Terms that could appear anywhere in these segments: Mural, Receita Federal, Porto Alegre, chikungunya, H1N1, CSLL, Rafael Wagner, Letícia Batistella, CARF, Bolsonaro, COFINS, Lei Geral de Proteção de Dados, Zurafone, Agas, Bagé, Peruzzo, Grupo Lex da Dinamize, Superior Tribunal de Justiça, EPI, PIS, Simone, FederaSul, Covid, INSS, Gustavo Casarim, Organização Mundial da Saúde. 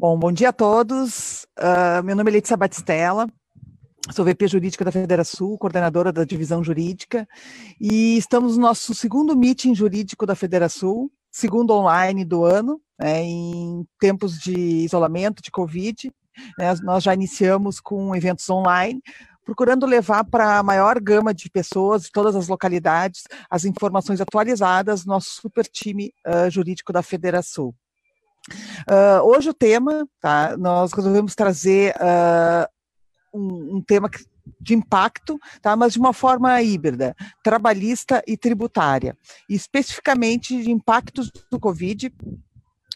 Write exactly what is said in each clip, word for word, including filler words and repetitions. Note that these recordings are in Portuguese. Bom, bom dia a todos. Uh, meu nome é Letícia Batistella, sou V P Jurídica da FederaSul, coordenadora da Divisão Jurídica, e estamos no nosso segundo meeting jurídico da FederaSul, segundo online do ano, né, em tempos de isolamento, de Covid. Né, nós já iniciamos com eventos online, procurando levar para a maior gama de pessoas, de todas as localidades, as informações atualizadas do nosso super time uh, jurídico da FederaSul. Uh, hoje o tema, tá, nós resolvemos trazer uh, um, um tema de impacto, tá, mas de uma forma híbrida, trabalhista e tributária, e especificamente de impactos do Covid,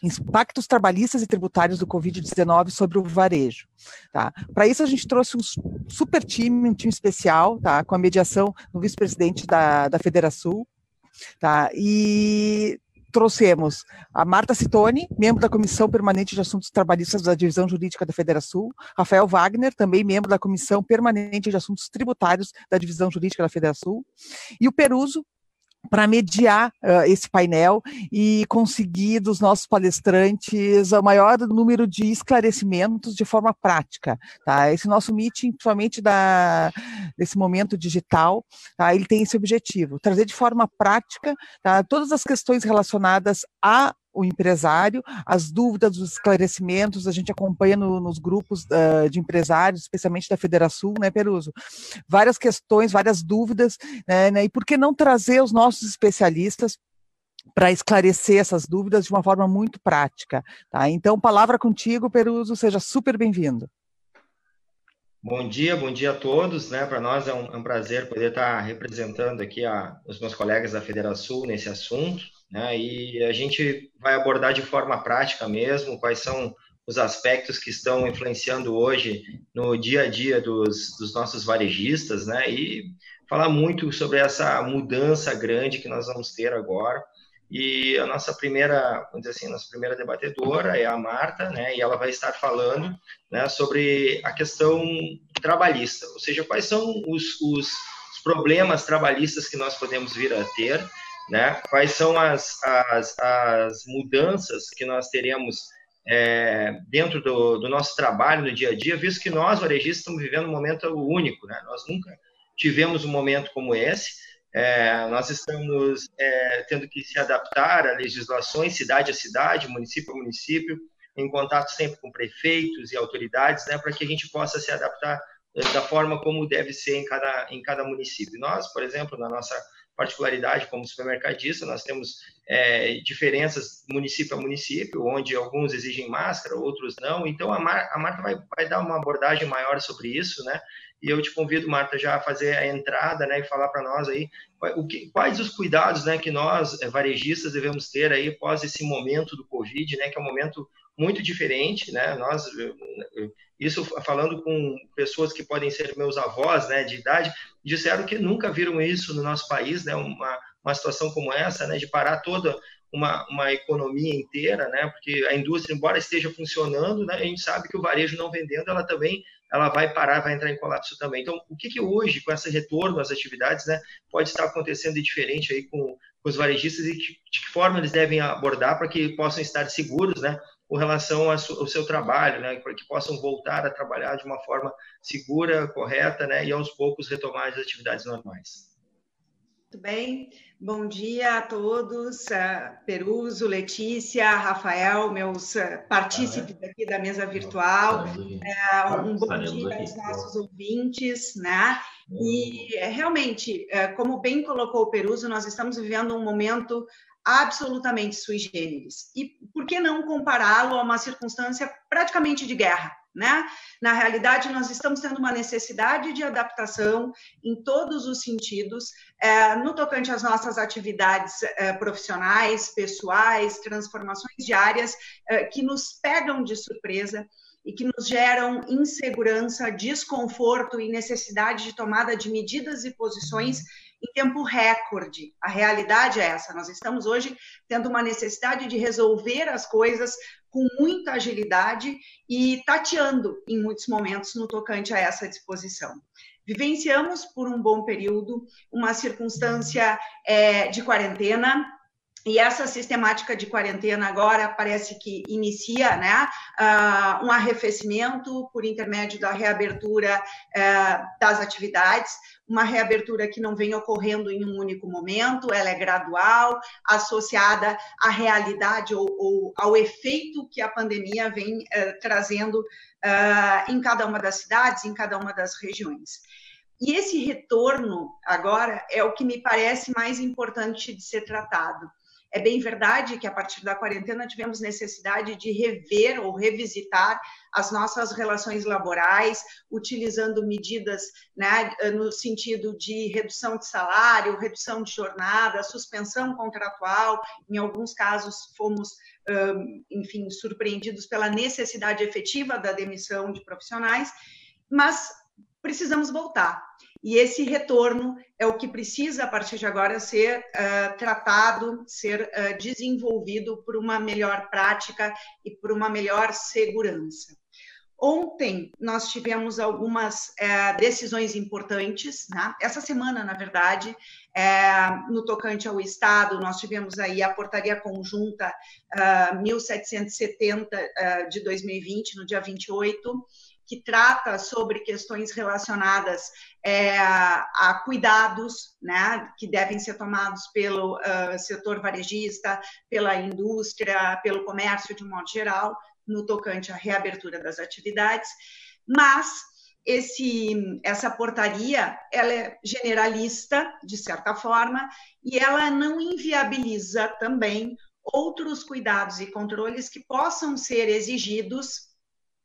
impactos trabalhistas e tributários do Covid dezenove sobre o varejo. Tá? Para isso a gente trouxe um super time, um time especial, tá, com a mediação do vice-presidente da, da FederaSul, tá, e trouxemos a Marta Cittone, membro da Comissão Permanente de Assuntos Trabalhistas da Divisão Jurídica da FederaSul, Rafael Wagner, também membro da Comissão Permanente de Assuntos Tributários da Divisão Jurídica da FederaSul, e o Peruzzo, para mediar uh, esse painel e conseguir dos nossos palestrantes o maior número de esclarecimentos de forma prática. Tá? Esse nosso meeting, principalmente da, desse momento digital, tá, ele tem esse objetivo, trazer de forma prática, tá, todas as questões relacionadas a o empresário, as dúvidas, os esclarecimentos, a gente acompanha no, nos grupos uh, de empresários, especialmente da FederaSul, né, Peruzzo? Várias questões, várias dúvidas, né, né, e por que não trazer os nossos especialistas para esclarecer essas dúvidas de uma forma muito prática, tá? Então, palavra contigo, Peruzzo, seja super bem-vindo. Bom dia, bom dia a todos, né, para nós é um, é um prazer poder estar representando aqui a, os meus colegas da FederaSul nesse assunto. Né, e a gente vai abordar de forma prática mesmo quais são os aspectos que estão influenciando hoje no dia a dia dos, dos nossos varejistas, né, e falar muito sobre essa mudança grande que nós vamos ter agora. E a nossa primeira, vamos dizer assim, nossa primeira debatedora é a Marta, né, e ela vai estar falando, né, sobre a questão trabalhista, ou seja, quais são os, os problemas trabalhistas que nós podemos vir a ter, né? Quais são as, as, as mudanças que nós teremos é, dentro do, do nosso trabalho no dia a dia, visto que nós, varejistas, estamos vivendo um momento único, né? Nós nunca tivemos um momento como esse, é, nós estamos é, tendo que se adaptar a legislações cidade a cidade, município a município, em contato sempre com prefeitos e autoridades, né, para que a gente possa se adaptar da forma como deve ser em cada, em cada município. Nós, por exemplo, na nossa particularidade como supermercadista, nós temos é, diferenças município a município, onde alguns exigem máscara, outros não. Então, a, Mar a Marta vai, vai dar uma abordagem maior sobre isso, né? E eu te convido, Marta, já a fazer a entrada, né, e falar para nós aí o que, quais os cuidados, né, que nós, varejistas, devemos ter aí após esse momento do Covid, né, que é um momento muito diferente, né? Nós, isso falando com pessoas que podem ser meus avós, né, de idade, disseram que nunca viram isso no nosso país, né, uma, uma situação como essa, né, de parar toda uma, uma economia inteira, né, porque a indústria, embora esteja funcionando, né, a gente sabe que o varejo não vendendo, ela também ela vai parar, vai entrar em colapso também. Então, o que que hoje, com esse retorno às atividades, né, pode estar acontecendo de diferente aí com, com os varejistas e de, de que forma eles devem abordar para que possam estar seguros, né, com relação ao seu trabalho, né, para que possam voltar a trabalhar de uma forma segura, correta, né, e aos poucos retomar as atividades normais. Muito bem, bom dia a todos, Peruzzo, Letícia, Rafael, meus partícipes ah, é. aqui da mesa virtual, ah, um bom dia aqui aos nossos ouvintes, né, hum. e realmente, como bem colocou o Peruzzo, nós estamos vivendo um momento absolutamente sui generis. E por que não compará-lo a uma circunstância praticamente de guerra, né? Na realidade, nós estamos tendo uma necessidade de adaptação em todos os sentidos, eh, no tocante às nossas atividades eh, profissionais, pessoais, transformações diárias, eh, que nos pegam de surpresa e que nos geram insegurança, desconforto e necessidade de tomada de medidas e posições em tempo recorde. A realidade é essa, nós estamos hoje tendo uma necessidade de resolver as coisas com muita agilidade e tateando em muitos momentos no tocante a essa disposição. Vivenciamos por um bom período uma circunstância é, de quarentena, E essa sistemática de quarentena agora parece que inicia, né, uh, um arrefecimento por intermédio da reabertura uh, das atividades, uma reabertura que não vem ocorrendo em um único momento, ela é gradual, associada à realidade ou, ou ao efeito que a pandemia vem uh, trazendo uh, em cada uma das cidades, em cada uma das regiões. E esse retorno agora é o que me parece mais importante de ser tratado. É bem verdade que a partir da quarentena tivemos necessidade de rever ou revisitar as nossas relações laborais, utilizando medidas, né, no sentido de redução de salário, redução de jornada, suspensão contratual. Em alguns casos fomos, enfim, surpreendidos pela necessidade efetiva da demissão de profissionais, mas precisamos voltar. E esse retorno é o que precisa, a partir de agora, ser uh, tratado, ser uh, desenvolvido por uma melhor prática e por uma melhor segurança. Ontem, nós tivemos algumas uh, decisões importantes, né? Essa semana, na verdade, uh, no tocante ao Estado, nós tivemos aí a Portaria Conjunta uh, mil setecentos e setenta uh, de dois mil e vinte, no dia vinte e oito, que trata sobre questões relacionadas é, a cuidados, né, que devem ser tomados pelo uh, setor varejista, pela indústria, pelo comércio de um modo geral, no tocante à reabertura das atividades. Mas esse, essa portaria, ela é generalista, de certa forma, e ela não inviabiliza também outros cuidados e controles que possam ser exigidos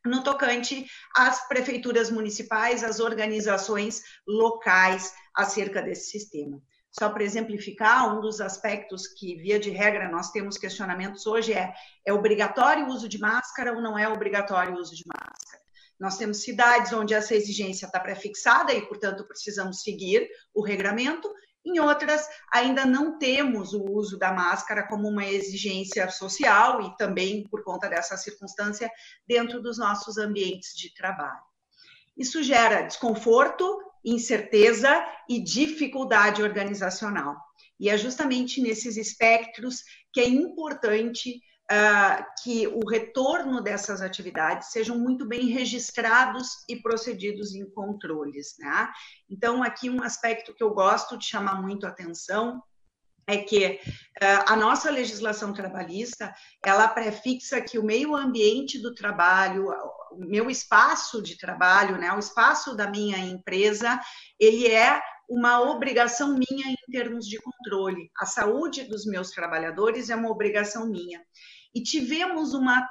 no tocante às prefeituras municipais, às organizações locais acerca desse sistema. Só para exemplificar, um dos aspectos que, via de regra, nós temos questionamentos hoje é: é obrigatório o uso de máscara ou não é obrigatório o uso de máscara? Nós temos cidades onde essa exigência está prefixada e, portanto, precisamos seguir o regramento. Em outras, ainda não temos o uso da máscara como uma exigência social e também, por conta dessa circunstância, dentro dos nossos ambientes de trabalho. Isso gera desconforto, incerteza e dificuldade organizacional. E é justamente nesses espectros que é importante Uh, que o retorno dessas atividades sejam muito bem registrados e procedidos em controles, né? Então, aqui um aspecto que eu gosto de chamar muito a atenção é que uh, a nossa legislação trabalhista, ela prefixa que o meio ambiente do trabalho, o meu espaço de trabalho, né, o espaço da minha empresa, ele é uma obrigação minha em termos de controle. A saúde dos meus trabalhadores é uma obrigação minha. E tivemos uma,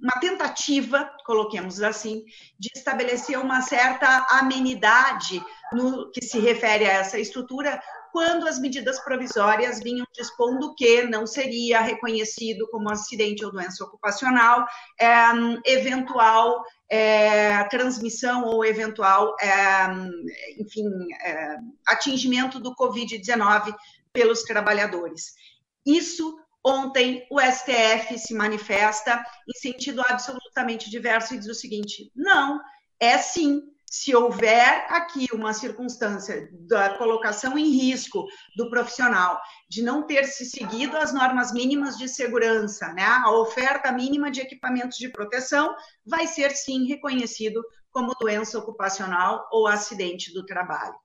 uma tentativa, coloquemos assim, de estabelecer uma certa amenidade no que se refere a essa estrutura, quando as medidas provisórias vinham dispondo que não seria reconhecido como acidente ou doença ocupacional, é, eventual é, transmissão ou eventual, é, enfim, é, atingimento do covid dezenove pelos trabalhadores. Isso, ontem, o S T F se manifesta em sentido absolutamente diverso e diz o seguinte: não, é sim. Se houver aqui uma circunstância da colocação em risco do profissional de não ter se seguido as normas mínimas de segurança, né, a oferta mínima de equipamentos de proteção, vai ser sim reconhecido como doença ocupacional ou acidente do trabalho.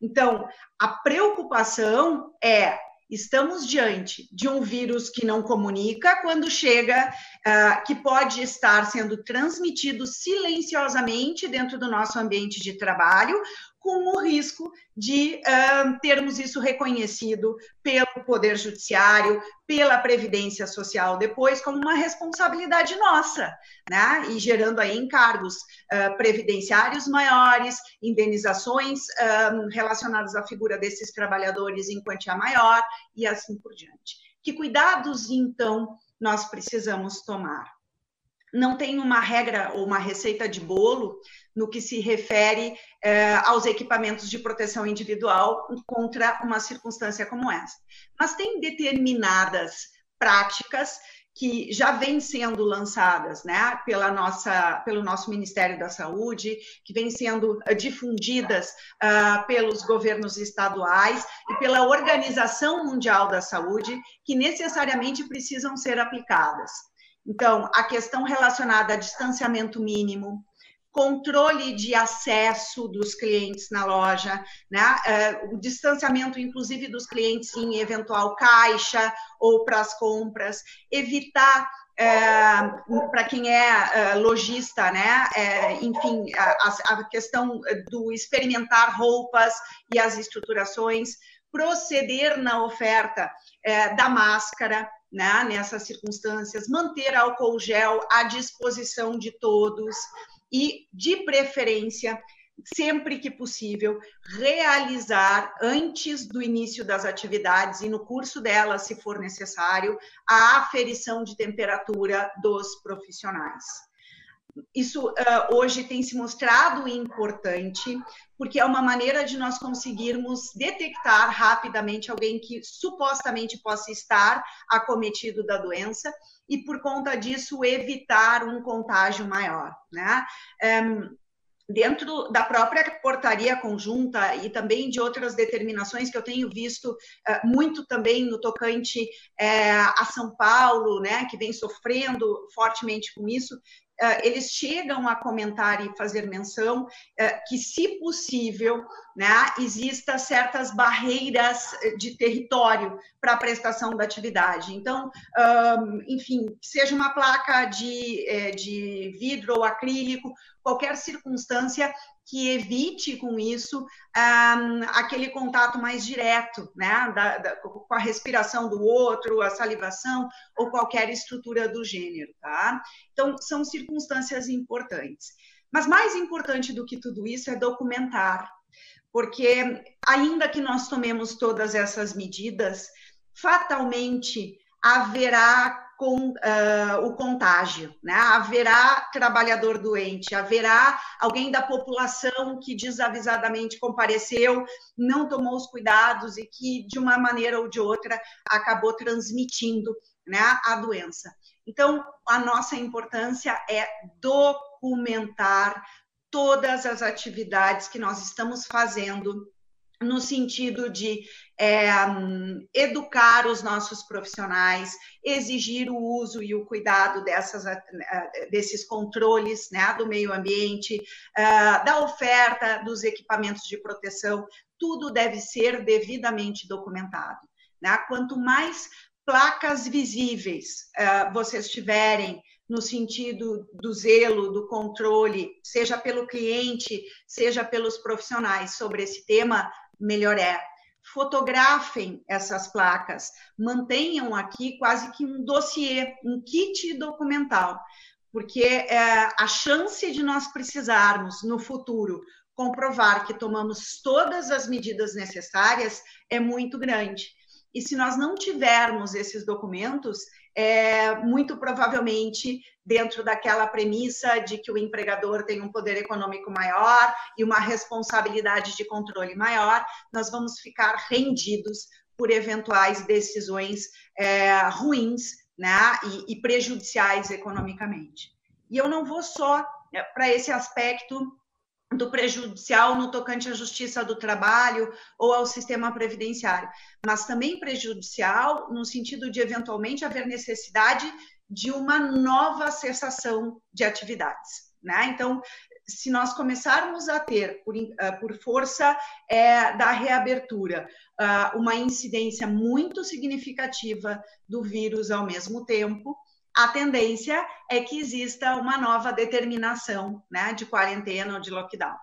Então, a preocupação é: estamos diante de um vírus que não comunica quando chega, uh, que pode estar sendo transmitido silenciosamente dentro do nosso ambiente de trabalho, com o risco de uh, termos isso reconhecido pelo Poder Judiciário, pela Previdência Social depois, como uma responsabilidade nossa, né? E gerando aí encargos uh, previdenciários maiores, indenizações uh, relacionadas à figura desses trabalhadores em quantia maior e assim por diante. Que cuidados, então, nós precisamos tomar? Não tem uma regra ou uma receita de bolo no que se refere eh, aos equipamentos de proteção individual contra uma circunstância como essa. Mas tem determinadas práticas que já vêm sendo lançadas, né, pela nossa, pelo nosso Ministério da Saúde, que vêm sendo difundidas uh, pelos governos estaduais e pela Organização Mundial da Saúde, que necessariamente precisam ser aplicadas. Então, a questão relacionada a distanciamento mínimo, controle de acesso dos clientes na loja, né? O distanciamento, inclusive, dos clientes em eventual caixa ou para as compras, evitar, é, para quem é lojista, né? É, enfim, a, a questão do experimentar roupas e as estruturações, proceder na oferta, é, da máscara, né? Nessas circunstâncias, manter álcool gel à disposição de todos, e, de preferência, sempre que possível, realizar antes do início das atividades e no curso delas, se for necessário, a aferição de temperatura dos profissionais. Isso uh, hoje tem se mostrado importante, porque é uma maneira de nós conseguirmos detectar rapidamente alguém que supostamente possa estar acometido da doença e, por conta disso, evitar um contágio maior, né? Um, dentro da própria portaria conjunta e também de outras determinações que eu tenho visto uh, muito também no tocante uh, a São Paulo, né, que vem sofrendo fortemente com isso, Uh, eles chegam a comentar e fazer menção uh, que, se possível, né, exista certas barreiras de território para a prestação da atividade. Então, um, enfim, seja uma placa de, de vidro ou acrílico, qualquer circunstância que evite com isso um, aquele contato mais direto, né, da, da, com a respiração do outro, a salivação ou qualquer estrutura do gênero, tá? Então, são circunstâncias importantes. Mas mais importante do que tudo isso é documentar, porque ainda que nós tomemos todas essas medidas, fatalmente haverá com uh, o contágio, né? Haverá trabalhador doente, haverá alguém da população que desavisadamente compareceu, não tomou os cuidados e que, de uma maneira ou de outra, acabou transmitindo, né, a doença. Então, a nossa importância é documentar todas as atividades que nós estamos fazendo no sentido de é, educar os nossos profissionais, exigir o uso e o cuidado dessas, desses controles, né, do meio ambiente, da oferta dos equipamentos de proteção, tudo deve ser devidamente documentado, né? Quanto mais placas visíveis vocês tiverem no sentido do zelo, do controle, seja pelo cliente, seja pelos profissionais sobre esse tema, melhor é. Fotografem essas placas, mantenham aqui quase que um dossiê, um kit documental, porque é, a chance de nós precisarmos no futuro comprovar que tomamos todas as medidas necessárias é muito grande. E se nós não tivermos esses documentos, é, muito provavelmente dentro daquela premissa de que o empregador tem um poder econômico maior e uma responsabilidade de controle maior, nós vamos ficar rendidos por eventuais decisões é, ruins, né, e, e prejudiciais economicamente. E eu não vou só é, para esse aspecto do prejudicial no tocante à justiça do trabalho ou ao sistema previdenciário, mas também prejudicial no sentido de eventualmente haver necessidade de uma nova cessação de atividades, né? Então, se nós começarmos a ter, por, por força é, da reabertura, uma incidência muito significativa do vírus ao mesmo tempo, a tendência é que exista uma nova determinação, né, de quarentena ou de lockdown.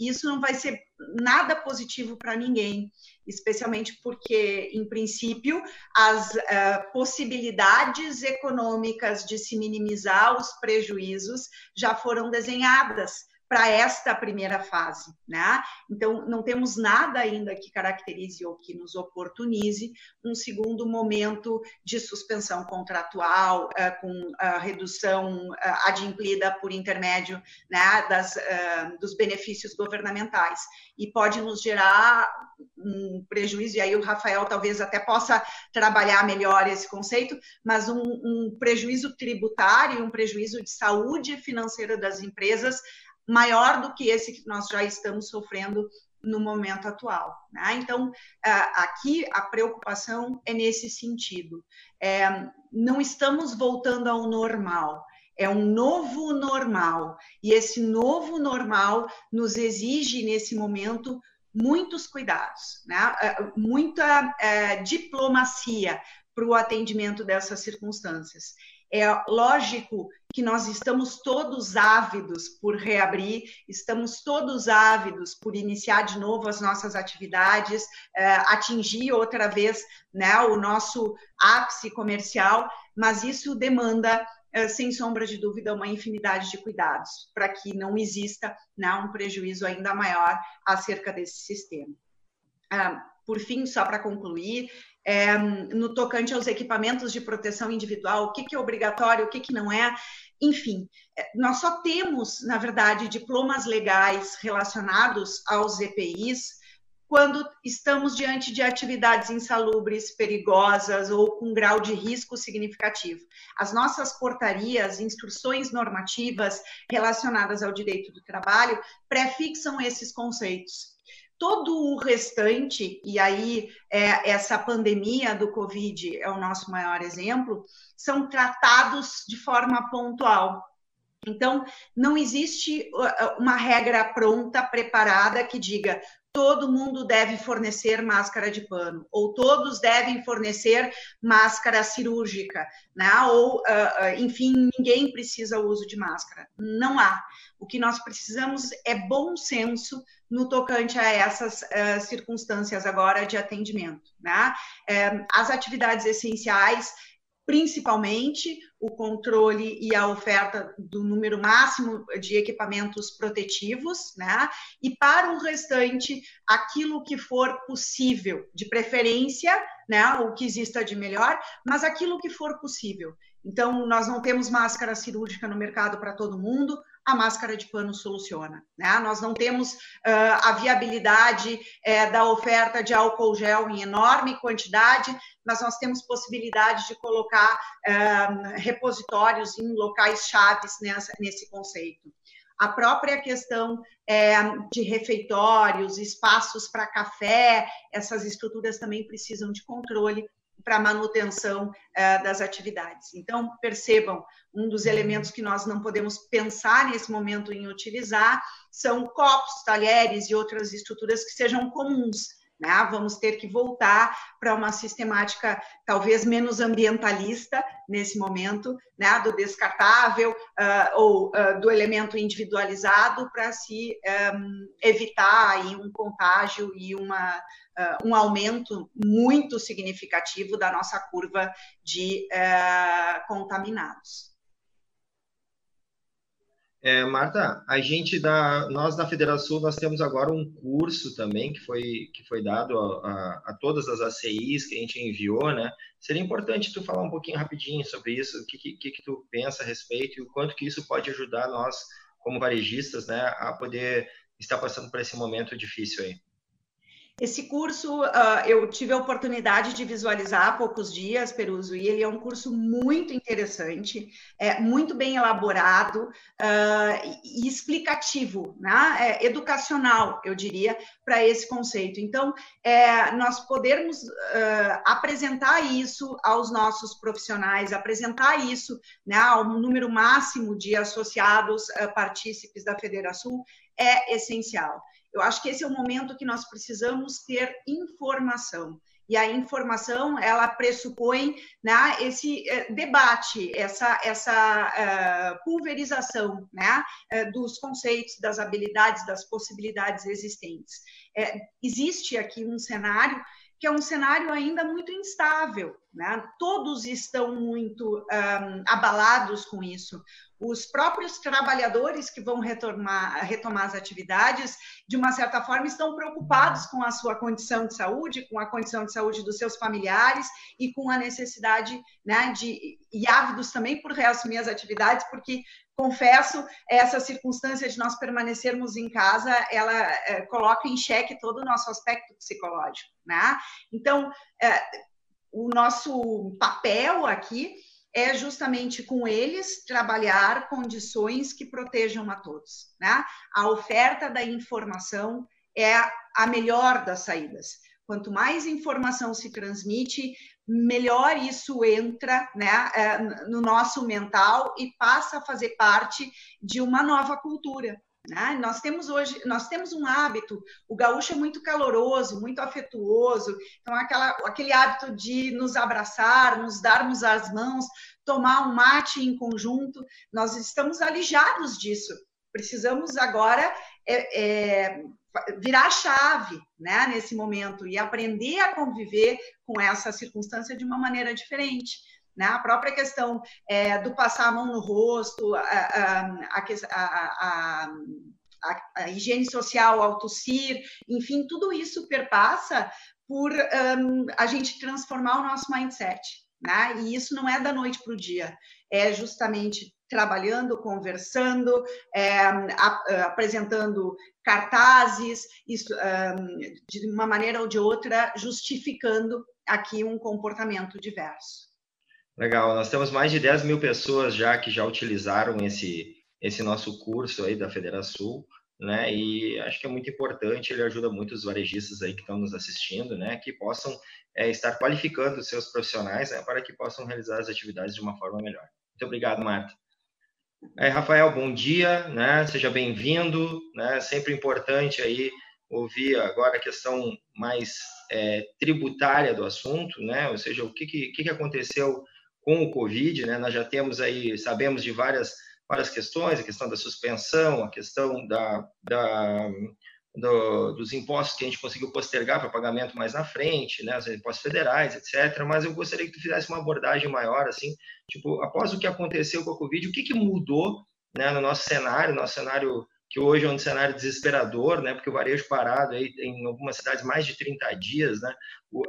Isso não vai ser nada positivo para ninguém, especialmente porque, em princípio, as uh, possibilidades econômicas de se minimizar os prejuízos já foram desenhadas para esta primeira fase, né? Então, não temos nada ainda que caracterize ou que nos oportunize um segundo momento de suspensão contratual uh, com uh, redução uh, adimplida por intermédio, né, das, uh, dos benefícios governamentais. E pode nos gerar um prejuízo, e aí o Rafael talvez até possa trabalhar melhor esse conceito, mas um, um prejuízo tributário, um prejuízo de saúde financeira das empresas maior do que esse que nós já estamos sofrendo no momento atual, né? Então, aqui a preocupação é nesse sentido. É, não estamos voltando ao normal, é um novo normal. E esse novo normal nos exige, nesse momento, muitos cuidados, né? Muita é, diplomacia para o atendimento dessas circunstâncias. É lógico que nós estamos todos ávidos por reabrir, estamos todos ávidos por iniciar de novo as nossas atividades, atingir outra vez, né, o nosso ápice comercial, mas isso demanda, sem sombra de dúvida, uma infinidade de cuidados para que não exista, né, um prejuízo ainda maior acerca desse sistema. Por fim, só para concluir, é, no tocante aos equipamentos de proteção individual, o que, que é obrigatório, o que, que não é, enfim, nós só temos, na verdade, diplomas legais relacionados aos E P Is quando estamos diante de atividades insalubres, perigosas ou com grau de risco significativo. As nossas portarias, instruções normativas relacionadas ao direito do trabalho prefixam esses conceitos. Todo o restante, e aí é, essa pandemia do Covid é o nosso maior exemplo, são tratados de forma pontual. Então, não existe uma regra pronta, preparada, que diga todo mundo deve fornecer máscara de pano, ou todos devem fornecer máscara cirúrgica, né? Ou, enfim, ninguém precisa o uso de máscara. Não há. O que nós precisamos é bom senso no tocante a essas uh, circunstâncias agora de atendimento, né? É, as atividades essenciais, principalmente o controle e a oferta do número máximo de equipamentos protetivos, né? E para o restante, aquilo que for possível, de preferência, né, o que exista de melhor, mas aquilo que for possível. Então, nós não temos máscara cirúrgica no mercado para todo mundo, a máscara de pano soluciona, né? Nós não temos uh, a viabilidade uh, da oferta de álcool gel em enorme quantidade, mas nós temos possibilidade de colocar uh, repositórios em locais chaves nessa, nesse conceito. A própria questão é, de refeitórios, espaços para café, essas estruturas também precisam de controle para manutenção uh, das atividades. Então, percebam, um dos elementos que nós não podemos pensar nesse momento em utilizar são copos, talheres e outras estruturas que sejam comuns, né? Vamos ter que voltar para uma sistemática talvez menos ambientalista nesse momento, né? Do descartável uh, ou uh, do elemento individualizado para se um, evitar aí um contágio e uma, uh, um aumento muito significativo da nossa curva de uh, contaminados. É, Marta, a gente da, nós da FederaSul, nós temos agora um curso também que foi, que foi dado a, a, a todas as A C Is que a gente enviou, né? Seria importante tu falar um pouquinho rapidinho sobre isso, o que, que, que tu pensa a respeito e o quanto que isso pode ajudar nós, como varejistas, né, a poder estar passando por esse momento difícil aí. Esse curso, uh, eu tive a oportunidade de visualizar há poucos dias, Peruzzo, e ele é um curso muito interessante, é, muito bem elaborado uh, e explicativo, né? É, educacional, eu diria, para esse conceito. Então, é, nós podermos uh, apresentar isso aos nossos profissionais, apresentar isso, né, ao número máximo de associados uh, partícipes da FederaSul é essencial. Eu acho que esse é o momento que nós precisamos ter informação. E a informação, ela pressupõe, né, esse debate, essa, essa uh, pulverização, né, uh, dos conceitos, das habilidades, das possibilidades existentes. É, existe aqui um cenário que é um cenário ainda muito instável, né? Todos estão muito um, abalados com isso. Os próprios trabalhadores que vão retomar, retomar as atividades, de uma certa forma, estão preocupados com a sua condição de saúde, com a condição de saúde dos seus familiares e com a necessidade, né, de, e ávidos também por reassumir as atividades, porque, confesso, essa circunstância de nós permanecermos em casa, ela é, coloca em xeque todo o nosso aspecto psicológico, né? Então, é, o nosso papel aqui é justamente com eles trabalhar condições que protejam a todos, né? A oferta da informação é a melhor das saídas. Quanto mais informação se transmite, melhor isso entra, né, no nosso mental e passa a fazer parte de uma nova cultura, né? Nós temos hoje, nós temos um hábito, o gaúcho é muito caloroso, muito afetuoso, então aquela, aquele hábito de nos abraçar, nos darmos as mãos, tomar um mate em conjunto, nós estamos alijados disso, precisamos agora é, é, virar a chave, né, nesse momento e aprender a conviver com essa circunstância de uma maneira diferente. A própria questão é, do passar a mão no rosto, a, a, a, a, a higiene social ao tossir, enfim, tudo isso perpassa por um, a gente transformar o nosso mindset, né? E isso não é da noite para o dia, é justamente trabalhando, conversando, é, a, apresentando cartazes, isso, um, de uma maneira ou de outra, justificando aqui um comportamento diverso. Legal, nós temos mais de dez mil pessoas já que já utilizaram esse, esse nosso curso aí da FederaSul, né? E acho que é muito importante, ele ajuda muito os varejistas aí que estão nos assistindo, né? Que possam é, estar qualificando os seus profissionais, né? Para que possam realizar as atividades de uma forma melhor. Muito obrigado, Marta. É, Rafael, bom dia, né? Seja bem-vindo, né? Sempre importante aí ouvir agora a questão mais é, tributária do assunto, né? Ou seja, o que, que, que aconteceu com o Covid, né? Nós já temos aí, sabemos de várias, várias questões, a questão da suspensão, a questão da, da, do, dos impostos que a gente conseguiu postergar para pagamento mais na frente, né? Os impostos federais, etcétera. Mas eu gostaria que tu fizesse uma abordagem maior, assim, tipo, após o que aconteceu com a Covid, o que, que mudou, né, no nosso cenário, nosso cenário que hoje é um cenário desesperador, né? Porque o varejo parado aí, em algumas cidades, mais de trinta dias, né?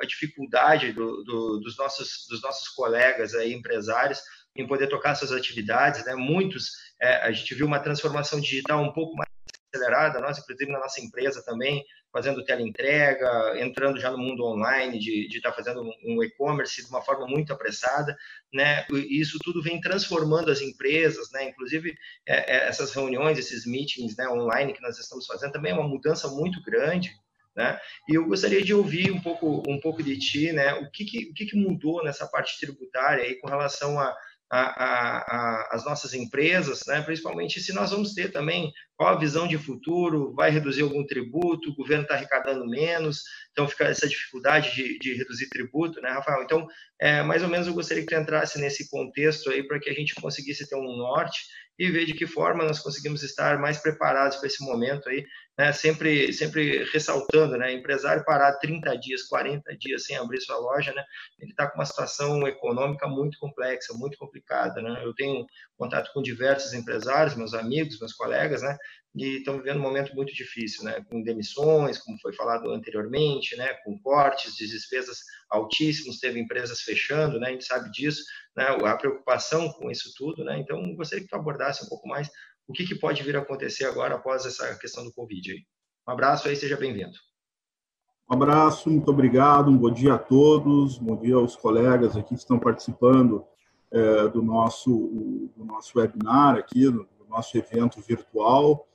A dificuldade do, do, dos, nossos, dos nossos colegas aí, empresários, em poder tocar suas atividades, né? Muitos, é, a gente viu uma transformação digital um pouco mais acelerada, nós, inclusive, na nossa empresa também, fazendo teleentrega, entrando já no mundo online, de estar tá fazendo um e-commerce de uma forma muito apressada, né? E isso tudo vem transformando as empresas, né? Inclusive, é, é, essas reuniões, esses meetings, né, online que nós estamos fazendo, também é uma mudança muito grande, né? E eu gostaria de ouvir um pouco, um pouco de ti, né? O que, que, o que, que mudou nessa parte tributária aí com relação a A, a, a, as nossas empresas, né? Principalmente se nós vamos ter também qual a visão de futuro, vai reduzir algum tributo, o governo está arrecadando menos, então fica essa dificuldade de, de reduzir tributo, né, Rafael? Então, é, mais ou menos eu gostaria que tu entrasse nesse contexto aí para que a gente conseguisse ter um norte e ver de que forma nós conseguimos estar mais preparados para esse momento aí, né? Sempre, sempre ressaltando, né? Empresário parar trinta dias, quarenta dias sem abrir sua loja, né? Ele está com uma situação econômica muito complexa, muito complicada, né? Eu tenho contato com diversos empresários, meus amigos, meus colegas, né? E estão vivendo um momento muito difícil, né? Com demissões, como foi falado anteriormente, né? Com cortes, despesas altíssimas, teve empresas fechando, né? A gente sabe disso, né? A preocupação com isso tudo, né? Então, gostaria que tu abordasse um pouco mais o que, que pode vir a acontecer agora após essa questão do Covid aí. Um abraço aí, seja bem-vindo. Um abraço, muito obrigado, um bom dia a todos, bom dia aos colegas aqui que estão participando é, do, nosso, do nosso webinar aqui, do nosso evento virtual.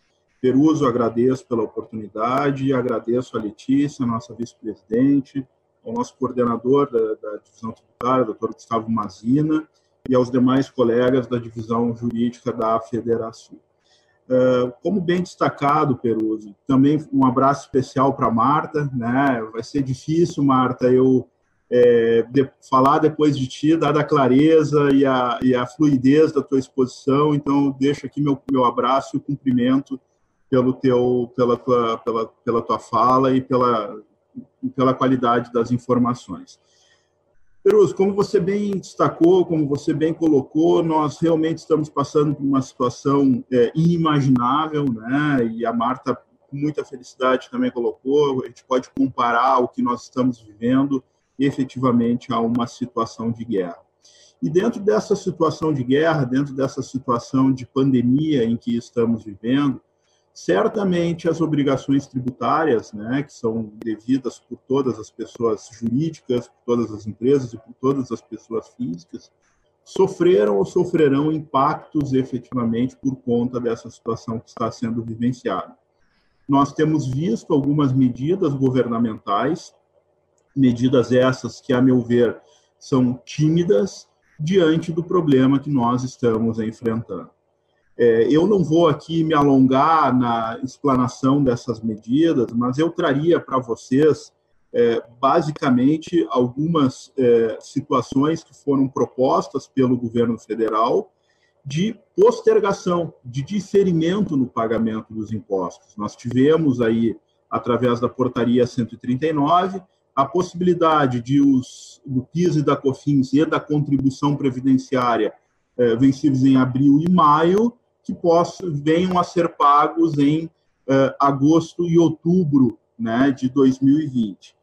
Peruzzo, agradeço pela oportunidade, agradeço a Letícia, nossa vice-presidente, ao nosso coordenador da, da divisão tributária, doutor Gustavo Mazina, e aos demais colegas da divisão jurídica da FederaSul. Uh, como bem destacado, Peruzzo, também um abraço especial para a Marta, né? Vai ser difícil, Marta, eu é, de, falar depois de ti, dada a clareza e a, e a fluidez da tua exposição, então deixo aqui meu, meu abraço e cumprimento pelo teu, pela, tua, pela, pela tua fala e pela, e pela qualidade das informações. Peruzzo, como você bem destacou, como você bem colocou, nós realmente estamos passando por uma situação é, inimaginável, né? E a Marta, com muita felicidade, também colocou, a gente pode comparar o que nós estamos vivendo efetivamente a uma situação de guerra. E dentro dessa situação de guerra, dentro dessa situação de pandemia em que estamos vivendo, certamente as obrigações tributárias, né, que são devidas por todas as pessoas jurídicas, por todas as empresas e por todas as pessoas físicas, sofreram ou sofrerão impactos efetivamente por conta dessa situação que está sendo vivenciada. Nós temos visto algumas medidas governamentais, medidas essas que, a meu ver, são tímidas diante do problema que nós estamos enfrentando. É, eu não vou aqui me alongar na explanação dessas medidas, mas eu traria para vocês, é, basicamente, algumas é, situações que foram propostas pelo governo federal de postergação, de diferimento no pagamento dos impostos. Nós tivemos aí, através da Portaria cento e trinta e nove, a possibilidade de os, do PIS e da COFINS e da contribuição previdenciária é, vencíveis em abril e maio, que possam, venham a ser pagos em eh, agosto e outubro, né, de dois mil e vinte.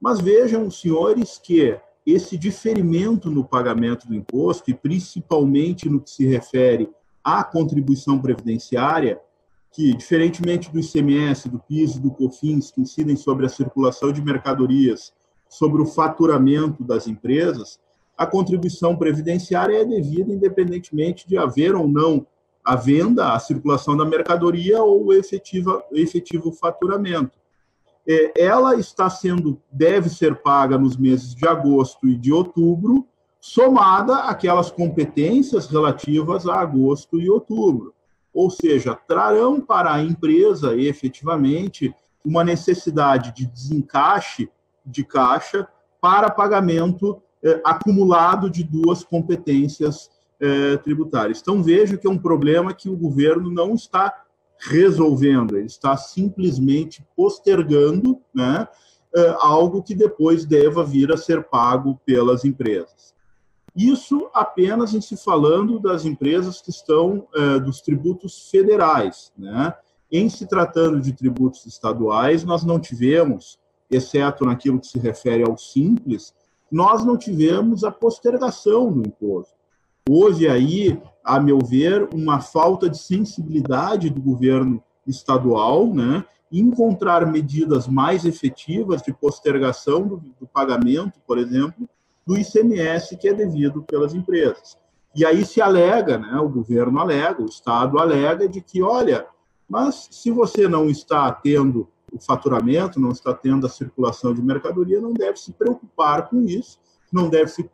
Mas vejam, senhores, que esse diferimento no pagamento do imposto, e principalmente no que se refere à contribuição previdenciária, que, diferentemente do I C M S, do PIS e do COFINS, que incidem sobre a circulação de mercadorias, sobre o faturamento das empresas, a contribuição previdenciária é devida independentemente de haver ou não a venda, a circulação da mercadoria ou o efetiva, efetivo faturamento. Ela está sendo, deve ser paga nos meses de agosto e de outubro, somada àquelas competências relativas a agosto e outubro. Ou seja, trarão para a empresa, efetivamente, uma necessidade de desencaixe de caixa para pagamento eh, acumulado de duas competências eh, tributárias. Então, vejo que é um problema que o governo não está resolvendo, ele está simplesmente postergando, né, eh, algo que depois deva vir a ser pago pelas empresas. Isso apenas em se falando das empresas que estão eh, dos tributos federais, né? Em se tratando de tributos estaduais, nós não tivemos, exceto naquilo que se refere ao simples, nós não tivemos a postergação do imposto. Houve aí, a meu ver, uma falta de sensibilidade do governo estadual, né? Encontrar medidas mais efetivas de postergação do, do pagamento, por exemplo, do I C M S que é devido pelas empresas. E aí se alega, né, o governo alega, o Estado alega de que, olha, mas se você não está tendo o faturamento, não está tendo a circulação de mercadoria, não deve se preocupar com isso, não deve se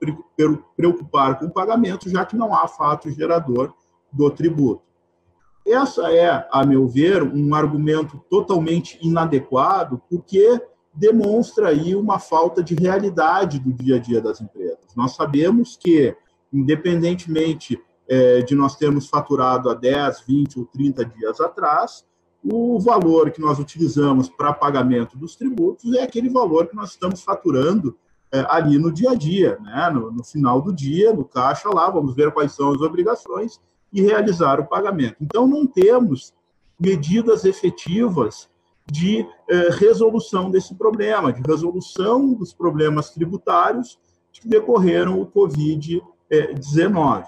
preocupar com o pagamento, já que não há fato gerador do tributo. Essa é, a meu ver, um argumento totalmente inadequado, porque demonstra aí uma falta de realidade do dia a dia das empresas. Nós sabemos que, independentemente eh, de nós termos faturado há dez, vinte ou trinta dias atrás, o valor que nós utilizamos para pagamento dos tributos é aquele valor que nós estamos faturando eh, ali no dia a dia, né? no, no final do dia, no caixa lá, vamos ver quais são as obrigações e realizar o pagamento. Então, não temos medidas efetivas de eh, resolução desse problema, de resolução dos problemas tributários que decorreram o covid dezenove.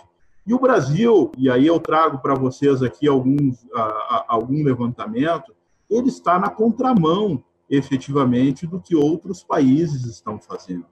E o Brasil, e aí eu trago para vocês aqui alguns, a, a, algum levantamento, ele está na contramão, efetivamente, do que outros países estão fazendo.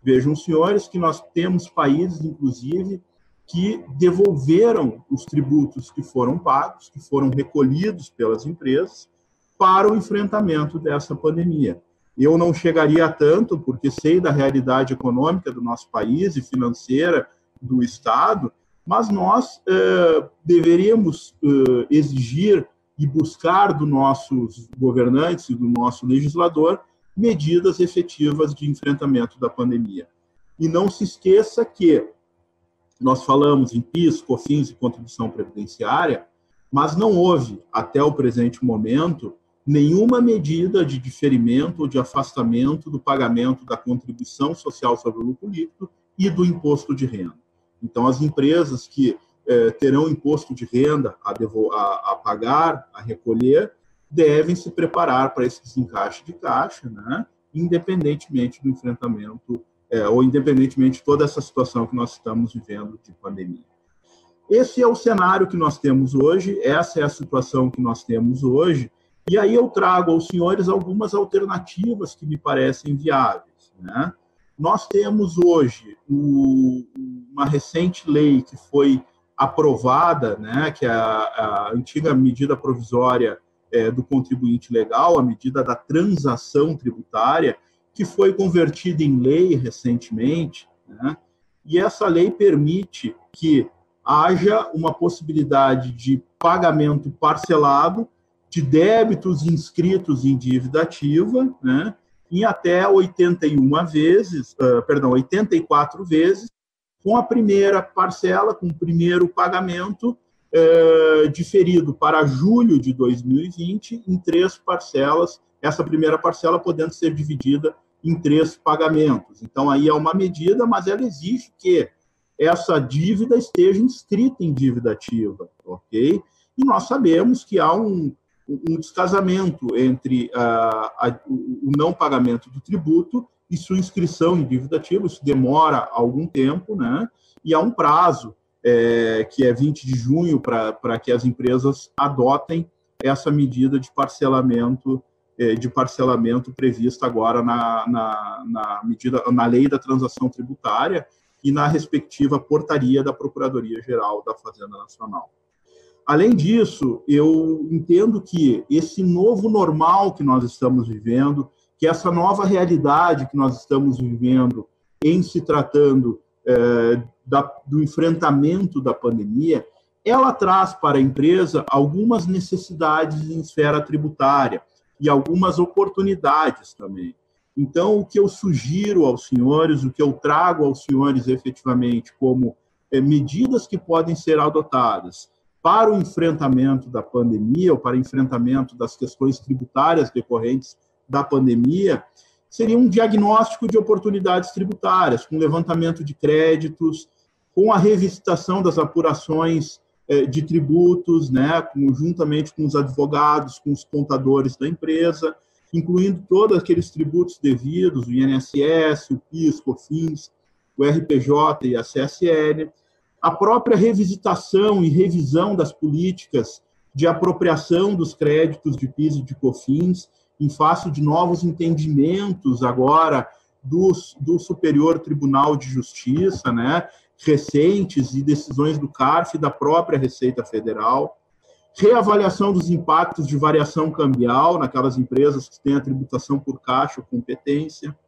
Vejam, senhores, que nós temos países, inclusive, que devolveram os tributos que foram pagos, que foram recolhidos pelas empresas, para o enfrentamento dessa pandemia. Eu não chegaria a tanto, porque sei da realidade econômica do nosso país e financeira do Estado, mas nós eh, deveríamos eh, exigir e buscar dos nossos governantes e do nosso legislador medidas efetivas de enfrentamento da pandemia. E não se esqueça que nós falamos em PIS, COFINS e contribuição previdenciária, mas não houve, até o presente momento, nenhuma medida de diferimento ou de afastamento do pagamento da contribuição social sobre o lucro líquido e do imposto de renda. Então, as empresas que eh, terão imposto de renda a, a, a pagar, a recolher, devem se preparar para esse desencaixe de caixa, né? Independentemente do enfrentamento, eh, ou independentemente de toda essa situação que nós estamos vivendo de pandemia. Esse é o cenário que nós temos hoje, essa é a situação que nós temos hoje, e aí eu trago aos senhores algumas alternativas que me parecem viáveis, né? Nós temos hoje o, uma recente lei que foi aprovada, né, que é a, a antiga medida provisória é, do contribuinte legal, a medida da transação tributária, que foi convertida em lei recentemente, né? E essa lei permite que haja uma possibilidade de pagamento parcelado de débitos inscritos em dívida ativa, né, em até oitenta e uma vezes, uh, perdão, oitenta e quatro vezes, com a primeira parcela, com o primeiro pagamento uh, diferido para julho de dois mil e vinte em três parcelas, essa primeira parcela podendo ser dividida em três pagamentos. Então, aí é uma medida, mas ela exige que essa dívida esteja inscrita em dívida ativa, ok? E nós sabemos que há um, um descasamento entre a, a, o não pagamento do tributo e sua inscrição em dívida ativa, isso demora algum tempo, né? E há um prazo, é, que é vinte de junho, para que as empresas adotem essa medida de parcelamento, é, de parcelamento prevista agora na, na, na, medida, na lei da transação tributária, e na respectiva portaria da Procuradoria-Geral da Fazenda Nacional. Além disso, eu entendo que esse novo normal que nós estamos vivendo, que essa nova realidade que nós estamos vivendo em se tratando eh, da, do enfrentamento da pandemia, ela traz para a empresa algumas necessidades em esfera tributária e algumas oportunidades também. Então, o que eu sugiro aos senhores, o que eu trago aos senhores efetivamente como é, medidas que podem ser adotadas para o enfrentamento da pandemia ou para o enfrentamento das questões tributárias decorrentes da pandemia, seria um diagnóstico de oportunidades tributárias, com levantamento de créditos, com a revisitação das apurações é, de tributos, né, com, juntamente com os advogados, com os contadores da empresa, incluindo todos aqueles tributos devidos, o I N S S, o PIS, COFINS, o R P J e a C S L L, a própria revisitação e revisão das políticas de apropriação dos créditos de PIS e de COFINS, em face de novos entendimentos agora do, do Superior Tribunal de Justiça, né, recentes, e decisões do CARF e da própria Receita Federal, reavaliação dos impactos de variação cambial naquelas empresas que têm a tributação por caixa ou competência,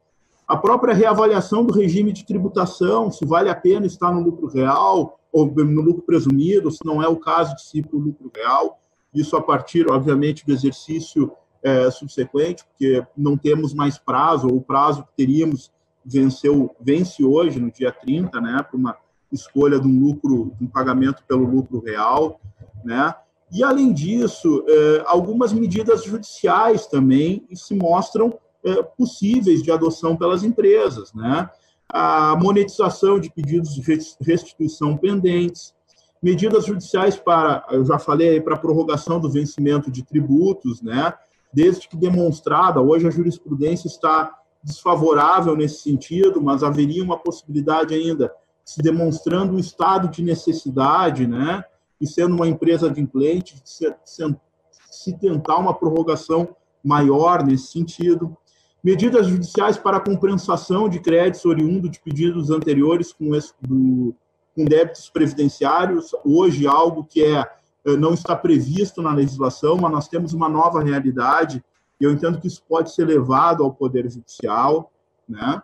a própria reavaliação do regime de tributação, se vale a pena estar no lucro real ou no lucro presumido, se não é o caso de si para o lucro real, isso a partir, obviamente, do exercício é, subsequente, porque não temos mais prazo, ou o prazo que teríamos venceu, vence hoje, no dia trinta, né, para uma escolha de um lucro, de um pagamento pelo lucro real, né. E, além disso, algumas medidas judiciais também se mostram possíveis de adoção pelas empresas, né? A monetização de pedidos de restituição pendentes, medidas judiciais para, eu já falei aí, para a prorrogação do vencimento de tributos, né? Desde que demonstrada, hoje a jurisprudência está desfavorável nesse sentido, mas haveria uma possibilidade ainda, se demonstrando um estado de necessidade, né? E sendo uma empresa adimplente, se, se, se tentar uma prorrogação maior nesse sentido. Medidas judiciais para compensação de créditos oriundo de pedidos anteriores com, esse, do, com débitos previdenciários, hoje algo que é, não está previsto na legislação, mas nós temos uma nova realidade, e eu entendo que isso pode ser levado ao Poder Judicial, né?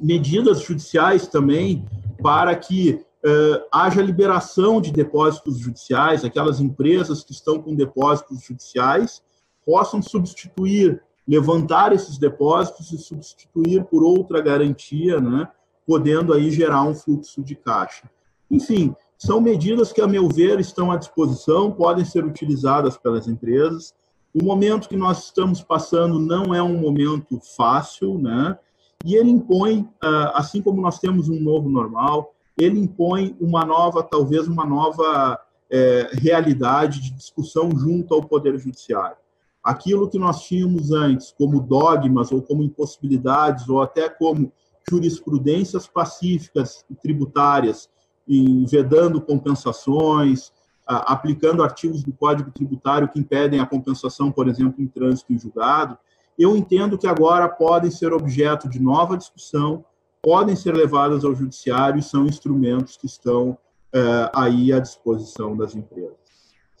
Medidas judiciais também para que Uh, haja liberação de depósitos judiciais, aquelas empresas que estão com depósitos judiciais possam substituir, levantar esses depósitos e substituir por outra garantia, né, podendo aí gerar um fluxo de caixa. Enfim, são medidas que, a meu ver, estão à disposição, podem ser utilizadas pelas empresas. O momento que nós estamos passando não é um momento fácil, né? E ele impõe, assim como nós temos um novo normal, ele impõe uma nova, talvez uma nova é, realidade de discussão junto ao Poder Judiciário. Aquilo que nós tínhamos antes como dogmas ou como impossibilidades ou até como jurisprudências pacíficas tributárias, em vedando compensações, aplicando artigos do Código Tributário que impedem a compensação, por exemplo, em trânsito em julgado, eu entendo que agora podem ser objeto de nova discussão, podem ser levadas ao judiciário e são instrumentos que estão eh, aí à disposição das empresas.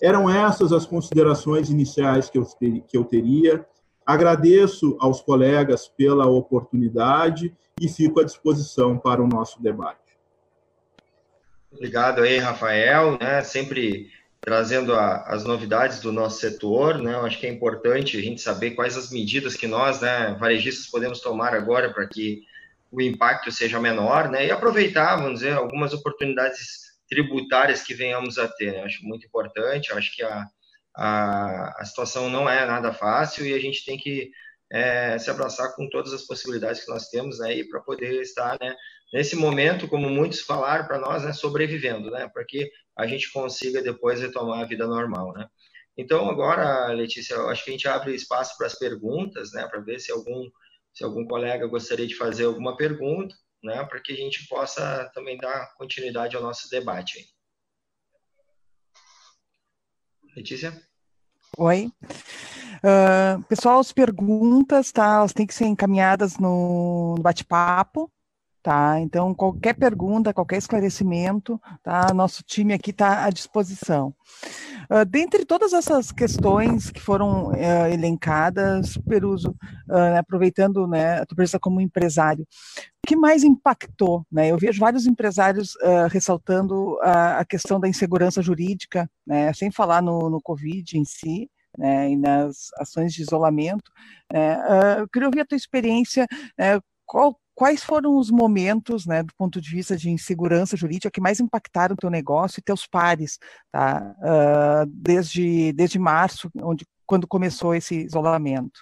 Eram essas as considerações iniciais que eu, ter, que eu teria. Agradeço aos colegas pela oportunidade e fico à disposição para o nosso debate. Obrigado aí, Rafael, né? Sempre trazendo a, as novidades do nosso setor, né? Eu acho que é importante a gente saber quais as medidas que nós, né, varejistas, podemos tomar agora para que o impacto seja menor, né? E aproveitar, vamos dizer, algumas oportunidades tributárias que venhamos a ter, né? Eu acho muito importante, eu acho que a, a, a situação não é nada fácil e a gente tem que é, se abraçar com todas as possibilidades que nós temos aí para poder estar, né, nesse momento, como muitos falaram para nós, né, sobrevivendo, né, para que a gente consiga depois retomar a vida normal, né. Então, agora, Letícia, eu acho que a gente abre espaço para as perguntas, né, para ver se algum, se algum colega gostaria de fazer alguma pergunta, né, para que a gente possa também dar continuidade ao nosso debate aí. Letícia? Oi. Uh, pessoal, as perguntas, tá, elas têm que ser encaminhadas no, no bate-papo. Tá, então, qualquer pergunta, qualquer esclarecimento, tá, nosso time aqui está à disposição. Uh, dentre todas essas questões que foram uh, elencadas, Peruzzo, uh, aproveitando, né, a tua presença como empresário, o que mais impactou, né? Eu vejo vários empresários uh, ressaltando a, a questão da insegurança jurídica, né, sem falar no, no Covid em si, né, e nas ações de isolamento. Né? Uh, eu queria ouvir a tua experiência, né, qual Quais foram os momentos, né, do ponto de vista de insegurança jurídica que mais impactaram o teu negócio e teus pares, tá? Uh, desde, desde março, onde, quando começou esse isolamento?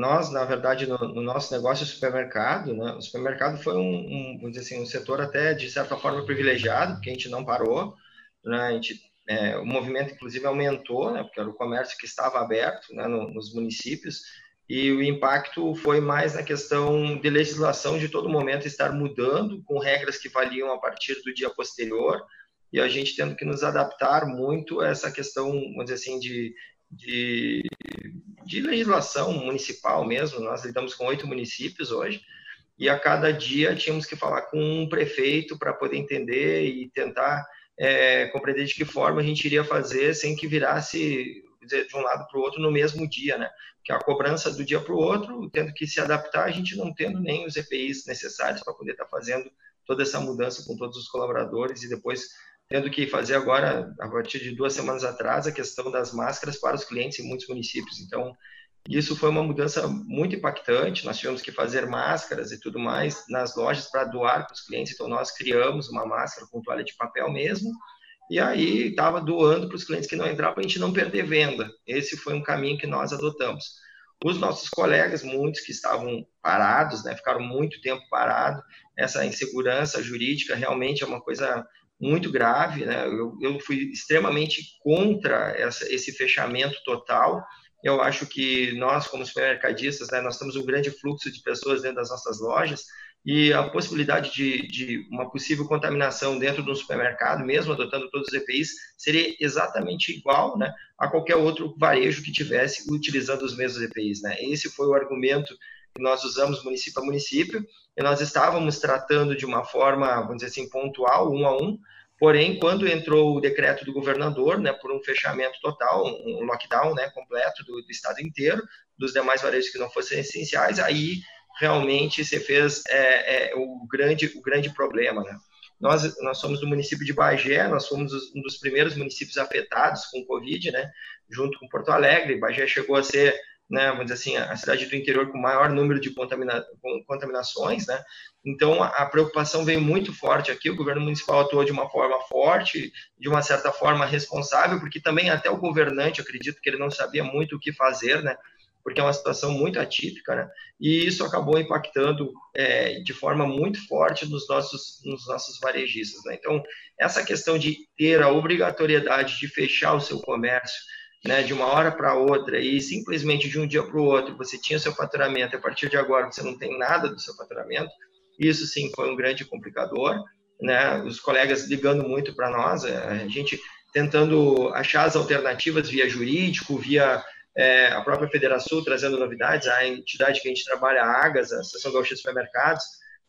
Nós, na verdade, no, no nosso negócio de supermercado, né, o supermercado foi um, um, vamos dizer assim, um setor até, de certa forma, privilegiado, porque a gente não parou, né, a gente, é, o movimento, inclusive, aumentou, né, porque era o comércio que estava aberto, né, no, nos municípios, e o impacto foi mais na questão de legislação de todo momento estar mudando, com regras que valiam a partir do dia posterior, e a gente tendo que nos adaptar muito a essa questão, vamos dizer assim, de, de, de legislação municipal mesmo. Nós lidamos com oito municípios hoje, e a cada dia tínhamos que falar com um prefeito para poder entender e tentar é, compreender de que forma a gente iria fazer sem que virasse de um lado para o outro no mesmo dia, né? Que a cobrança do dia para o outro, tendo que se adaptar, a gente não tendo nem os E P Is necessários para poder estar fazendo toda essa mudança com todos os colaboradores e depois tendo que fazer agora, a partir de duas semanas atrás, a questão das máscaras para os clientes em muitos municípios. Então, isso foi uma mudança muito impactante. Nós tivemos que fazer máscaras e tudo mais nas lojas para doar para os clientes. Então, nós criamos uma máscara com toalha de papel mesmo. E aí estava doando para os clientes que não entravam, para a gente não perder venda. Esse foi um caminho que nós adotamos. Os nossos colegas, muitos que estavam parados, né, ficaram muito tempo parados, essa insegurança jurídica realmente é uma coisa muito grave, né? Eu, eu fui extremamente contra essa, esse fechamento total. Eu acho que nós, como supermercadistas, né, nós temos um grande fluxo de pessoas dentro das nossas lojas, e a possibilidade de, de uma possível contaminação dentro de um supermercado, mesmo adotando todos os E P Is, seria exatamente igual, né, a qualquer outro varejo que tivesse utilizando os mesmos E P Is. Né? Esse foi o argumento que nós usamos município a município, e nós estávamos tratando de uma forma, vamos dizer assim, pontual, um a um, porém, quando entrou o decreto do governador, né, por um fechamento total, um lockdown, né, completo do, do estado inteiro, dos demais varejos que não fossem essenciais, aí realmente se fez é, é, o, grande, o grande problema, né? Nós, nós somos do município de Bagé, nós fomos um dos primeiros municípios afetados com o Covid, né? Junto com Porto Alegre, Bagé chegou a ser né, vamos dizer assim, a cidade do interior com maior número de contamina contaminações, né? Então, a preocupação veio muito forte aqui, o governo municipal atuou de uma forma forte, de uma certa forma responsável, porque também até o governante, acredito que ele não sabia muito o que fazer, né? Porque é uma situação muito atípica, né? E isso acabou impactando é, de forma muito forte nos nossos, nos nossos varejistas, né? Então, essa questão de ter a obrigatoriedade de fechar o seu comércio, né, de uma hora para outra, e simplesmente de um dia para o outro, você tinha o seu faturamento, a partir de agora você não tem nada do seu faturamento, isso sim foi um grande complicador, né? Os colegas ligando muito para nós, a gente tentando achar as alternativas via jurídico, via é, a própria FederaSul trazendo novidades, a entidade que a gente trabalha, a Agas, a Associação Gaúcha de Supermercados,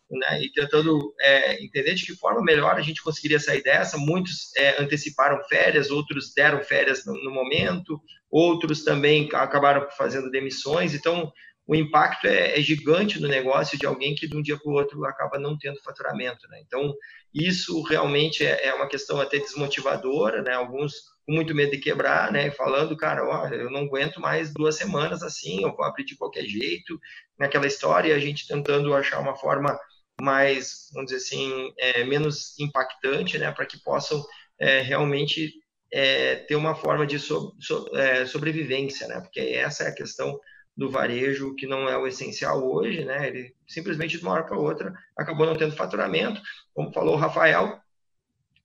né, e tentando é, entender de que forma melhor a gente conseguiria sair dessa. Muitos é, anteciparam férias, outros deram férias no, no momento, outros também acabaram fazendo demissões. Então, o impacto é, é gigante no negócio de alguém que de um dia para o outro acaba não tendo faturamento, né? Então, isso realmente é, é uma questão até desmotivadora, né? Alguns com muito medo de quebrar, né? Falando, cara, ó, eu não aguento mais duas semanas assim, eu vou abrir de qualquer jeito, naquela história, a gente tentando achar uma forma mais, vamos dizer assim, é, menos impactante, né, para que possam é, realmente é, ter uma forma de so, so, é, sobrevivência, né, porque essa é a questão do varejo, que não é o essencial hoje, né, ele simplesmente de uma hora para outra acabou não tendo faturamento, como falou o Rafael,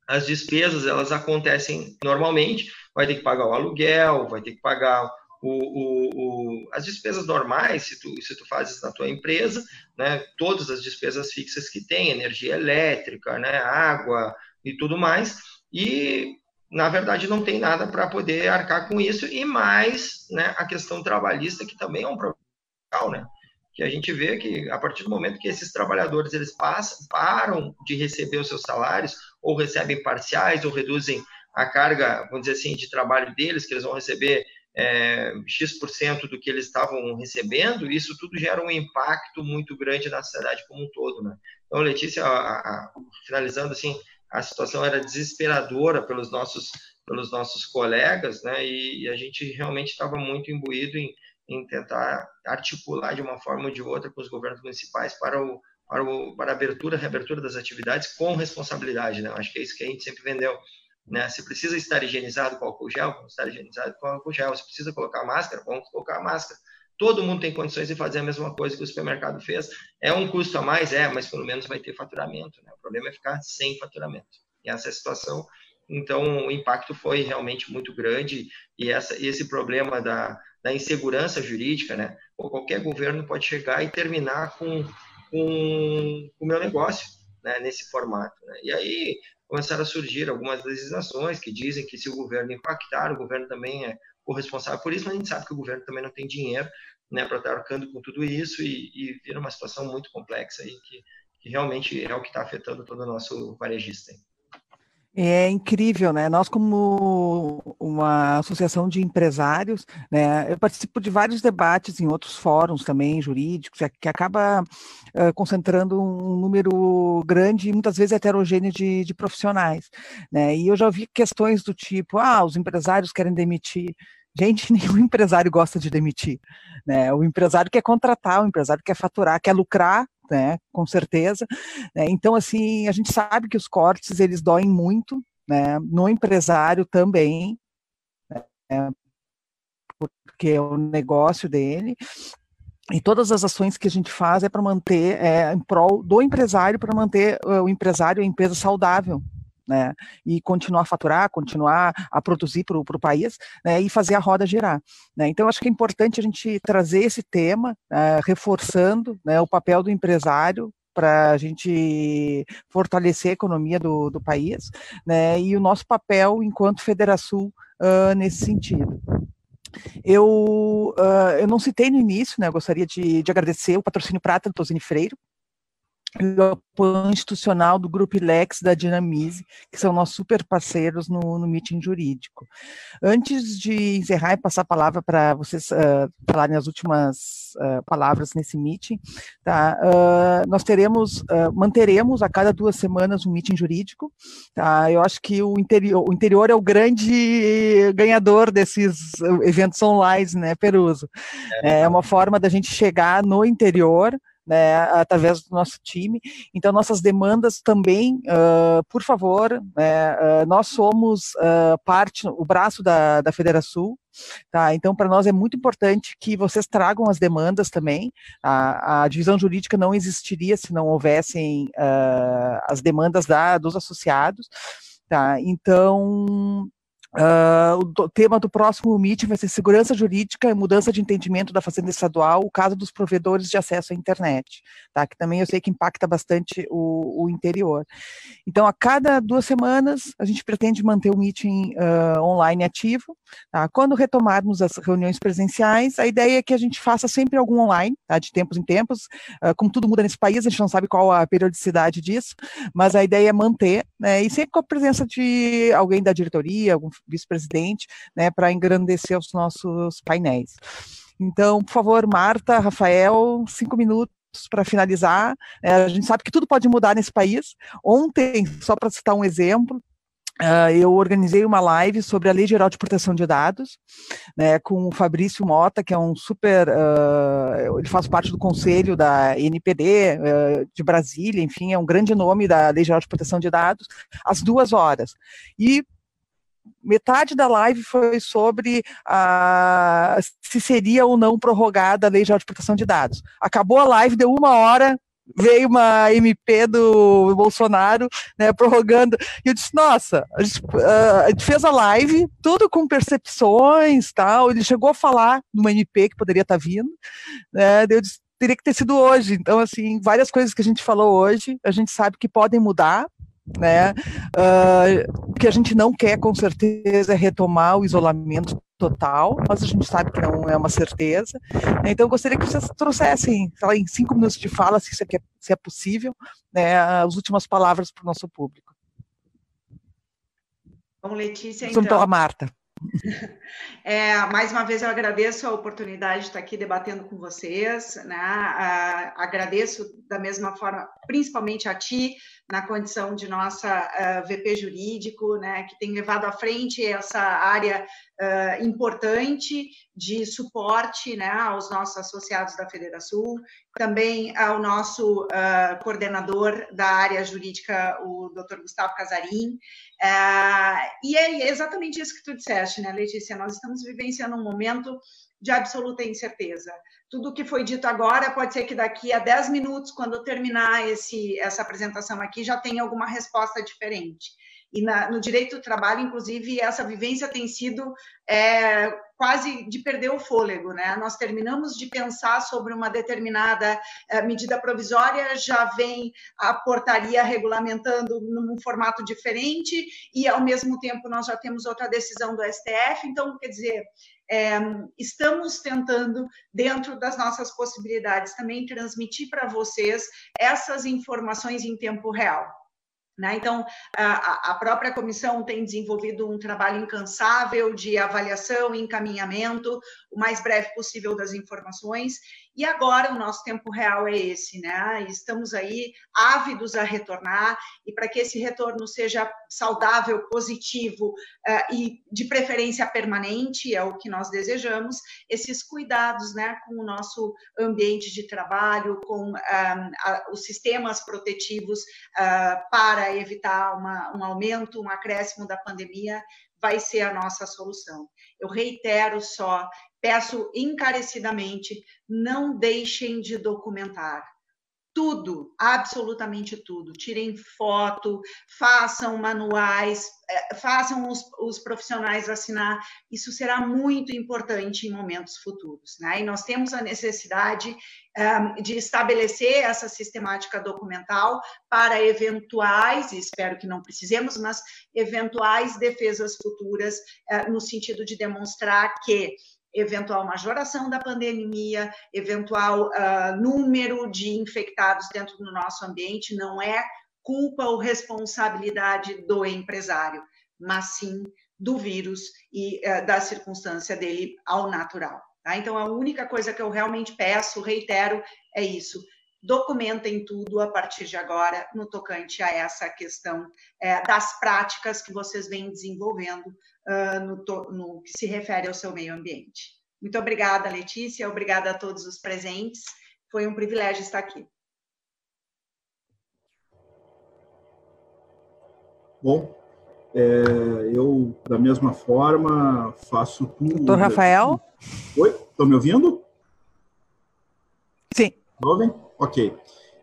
as despesas, elas acontecem normalmente, vai ter que pagar o aluguel, vai ter que pagar O, o, o, as despesas normais, se tu, se tu fazes na tua empresa, né, todas as despesas fixas que tem, energia elétrica, né, água e tudo mais, e, na verdade, não tem nada para poder arcar com isso, e mais, né, a questão trabalhista, que também é um problema, né, que a gente vê que, a partir do momento que esses trabalhadores, eles passam, param de receber os seus salários, ou recebem parciais, ou reduzem a carga, vamos dizer assim, de trabalho deles, que eles vão receber É, X% do que eles estavam recebendo, isso tudo gera um impacto muito grande na sociedade como um todo, né? Então, Letícia, a, a, finalizando assim, a situação era desesperadora pelos nossos, pelos nossos colegas, né? E, e a gente realmente estava muito imbuído em, em tentar articular de uma forma ou de outra com os governos municipais para, o, para, o, para a abertura, reabertura das atividades com responsabilidade, né? Acho que é isso que a gente sempre vendeu. Né? Se precisa estar higienizado com álcool gel, vamos estar higienizado com álcool gel. Se precisa colocar máscara, vamos colocar máscara. Todo mundo tem condições de fazer a mesma coisa que o supermercado fez. É um custo a mais? É, mas pelo menos vai ter faturamento, né? O problema é ficar sem faturamento. E essa é a situação. Então, o impacto foi realmente muito grande. E essa, esse problema da, da insegurança jurídica, né? Pô, qualquer governo pode chegar e terminar com, com, com o meu negócio, né? Nesse formato, né? E aí começaram a surgir algumas legislações que dizem que se o governo impactar, o governo também é corresponsável por isso, mas a gente sabe que o governo também não tem dinheiro, né, para estar arcando com tudo isso e, e vira uma situação muito complexa aí, que, que realmente é o que está afetando todo o nosso varejista. É incrível, né? Nós, como uma associação de empresários, né? Eu participo de vários debates em outros fóruns também, jurídicos, que acaba uh, concentrando um número grande e muitas vezes heterogêneo de, de profissionais, né? E eu já ouvi questões do tipo, ah, os empresários querem demitir. Gente, nenhum empresário gosta de demitir, né? O empresário quer contratar, o empresário quer faturar, quer lucrar, né, com certeza, né? Então, assim, a gente sabe que os cortes, eles doem muito, né, no empresário também, né, porque é o negócio dele, e todas as ações que a gente faz é para manter, é, em prol do empresário, para manter o empresário e a empresa saudável, né, e continuar a faturar, continuar a produzir para o pro país, né, e fazer a roda girar, né. Então, acho que é importante a gente trazer esse tema, né, reforçando, né, o papel do empresário para a gente fortalecer a economia do, do país, né, e o nosso papel enquanto FederaSul uh, nesse sentido. Eu, uh, eu não citei no início, né, eu gostaria de, de agradecer o patrocínio prata do Tosine Freire, e o apoio institucional do Grupo Lex da Dinamize, que são nossos super parceiros no, no meeting jurídico. Antes de encerrar e passar a palavra para vocês uh, falarem as últimas uh, palavras nesse meeting, tá? uh, nós teremos, uh, manteremos a cada duas semanas um meeting jurídico. Tá? Eu acho que o interior, o interior é o grande ganhador desses eventos online, né, Peruzzo? É, é uma forma da gente chegar no interior, né, através do nosso time. Então, nossas demandas também, uh, por favor, né, uh, nós somos uh, parte, o braço da, da FederaSul, tá? Então, para nós é muito importante que vocês tragam as demandas também. A, a divisão jurídica não existiria se não houvessem uh, as demandas da, dos associados. Tá? Então... Uh, o tema do próximo meeting vai ser segurança jurídica e mudança de entendimento da fazenda estadual, o caso dos provedores de acesso à internet, tá? Que também eu sei que impacta bastante o, o interior. Então, a cada duas semanas, a gente pretende manter o meeting uh, online ativo, tá? Quando retomarmos as reuniões presenciais, a ideia é que a gente faça sempre algum online, tá? De tempos em tempos, uh, como tudo muda nesse país, a gente não sabe qual a periodicidade disso, mas a ideia é manter, né? E sempre com a presença de alguém da diretoria, algum vice-presidente, né, para engrandecer os nossos painéis. Então, por favor, Marta, Rafael, cinco minutos para finalizar. É, a gente sabe que tudo pode mudar nesse país. Ontem, só para citar um exemplo, Uh, eu organizei uma live sobre a Lei Geral de Proteção de Dados, né, com o Fabrício Mota, que é um super, uh, ele faz parte do conselho da N P D uh, de Brasília, enfim, é um grande nome da Lei Geral de Proteção de Dados, às duas horas. E metade da live foi sobre a, se seria ou não prorrogada a Lei Geral de Proteção de Dados. Acabou a live, deu uma hora, veio uma M P do Bolsonaro, né, prorrogando, e eu disse, nossa, a gente, uh, a gente fez a live, tudo com percepções, tal, ele chegou a falar de uma M P que poderia estar vindo, né, eu disse, teria que ter sido hoje. Então, assim, várias coisas que a gente falou hoje, a gente sabe que podem mudar, né? Uh, o que a gente não quer, com certeza, é retomar o isolamento total, mas a gente sabe que não é uma certeza. Então, eu gostaria que vocês trouxessem, sei lá, em cinco minutos de fala, se isso é, se é possível, né, as últimas palavras para o nosso público. Bom, Letícia, então... Então, a Marta. É, mais uma vez eu agradeço a oportunidade de estar aqui debatendo com vocês, né? Ah, agradeço da mesma forma, principalmente a ti, na condição de nossa uh, V P jurídico, né? Que tem levado à frente essa área uh, importante de suporte, né? Aos nossos associados da FederaSul, também ao nosso uh, coordenador da área jurídica, o doutor Gustavo Casarim. Uh, e é exatamente isso que tu disseste, né, Letícia? Nós estamos vivenciando um momento de absoluta incerteza. Tudo o que foi dito agora, pode ser que daqui a dez minutos, quando eu terminar esse, essa apresentação aqui, já tenha alguma resposta diferente. E na, no direito do trabalho, inclusive, essa vivência tem sido é, quase de perder o fôlego, né? Nós terminamos de pensar sobre uma determinada é, medida provisória, já vem a portaria regulamentando num formato diferente e, ao mesmo tempo, nós já temos outra decisão do S T F. Então, quer dizer, é, estamos tentando, dentro das nossas possibilidades, também transmitir para vocês essas informações em tempo real. Então, a própria comissão tem desenvolvido um trabalho incansável de avaliação e encaminhamento, o mais breve possível das informações, e agora o nosso tempo real é esse, né? Estamos aí ávidos a retornar, e para que esse retorno seja saudável, positivo e de preferência permanente, é o que nós desejamos, esses cuidados, né, com o nosso ambiente de trabalho, com ah, os sistemas protetivos ah, para evitar uma, um aumento, um acréscimo da pandemia, vai ser a nossa solução. Eu reitero só, peço encarecidamente, não deixem de documentar. Tudo, absolutamente tudo. Tirem foto, façam manuais, façam os, os profissionais assinar. Isso será muito importante em momentos futuros, né? E nós temos a necessidade um, de estabelecer essa sistemática documental para eventuais, espero que não precisemos, mas eventuais defesas futuras, uh, no sentido de demonstrar que eventual majoração da pandemia, eventual uh, número de infectados dentro do nosso ambiente, não é culpa ou responsabilidade do empresário, mas sim do vírus e uh, da circunstância dele ao natural. Tá? Então, a única coisa que eu realmente peço, reitero, é isso. Documentem tudo a partir de agora no tocante a essa questão é, das práticas que vocês vêm desenvolvendo uh, no, to, no que se refere ao seu meio ambiente. Muito obrigada, Letícia, obrigada a todos os presentes, foi um privilégio estar aqui. Bom, é, eu, da mesma forma, faço tudo... Doutor Rafael? Oi, estão me ouvindo? Sim. Ouvem? Ok.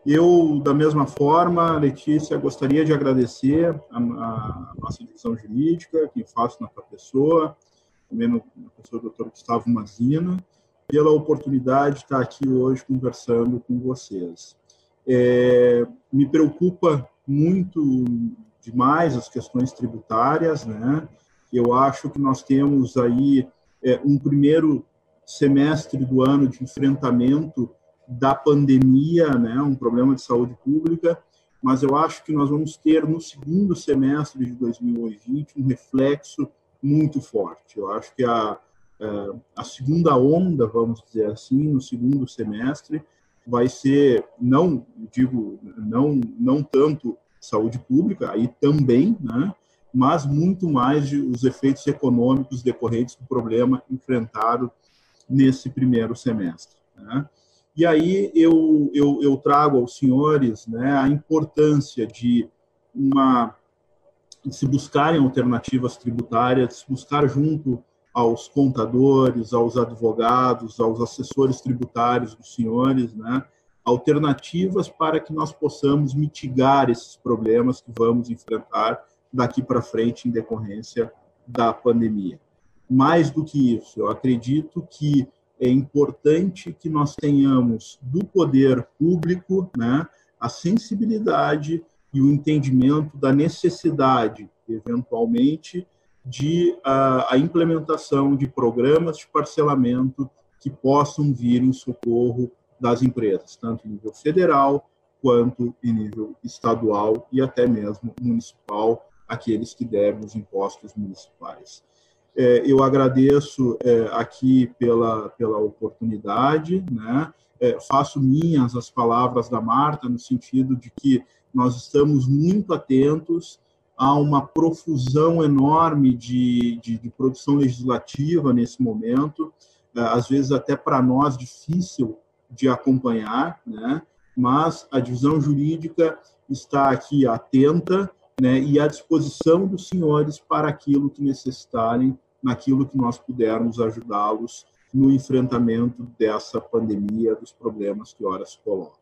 Eu, da mesma forma, Letícia, gostaria de agradecer a, a nossa direção jurídica, que faço na tua pessoa, também no professor doutor Gustavo Mazina, pela oportunidade de estar aqui hoje conversando com vocês. É, me preocupa muito demais as questões tributárias, né? Eu acho que nós temos aí é, um primeiro semestre do ano de enfrentamento da pandemia, né, um problema de saúde pública, mas eu acho que nós vamos ter no segundo semestre de dois mil e vinte um reflexo muito forte. Eu acho que a, a segunda onda, vamos dizer assim, no segundo semestre, vai ser, não digo, não, não tanto saúde pública, aí também, né, mas muito mais de, os efeitos econômicos decorrentes do problema enfrentado nesse primeiro semestre, né? E aí eu, eu, eu trago aos senhores, né, a importância de, uma, de se buscarem alternativas tributárias, de se buscar junto aos contadores, aos advogados, aos assessores tributários dos senhores, né, alternativas para que nós possamos mitigar esses problemas que vamos enfrentar daqui para frente em decorrência da pandemia. Mais do que isso, eu acredito que é importante que nós tenhamos do poder público, né, a sensibilidade e o entendimento da necessidade, eventualmente, de a, a implementação de programas de parcelamento que possam vir em socorro das empresas, tanto em nível federal quanto em nível estadual e até mesmo municipal, aqueles que devem os impostos municipais. É, eu agradeço é, aqui pela, pela oportunidade, né? É, faço minhas as palavras da Marta, no sentido de que nós estamos muito atentos a uma profusão enorme de, de, de produção legislativa nesse momento, é, às vezes até para nós difícil de acompanhar, né? Mas a divisão jurídica está aqui atenta, né, e à disposição dos senhores para aquilo que necessitarem, naquilo que nós pudermos ajudá-los no enfrentamento dessa pandemia, dos problemas que ora se colocam.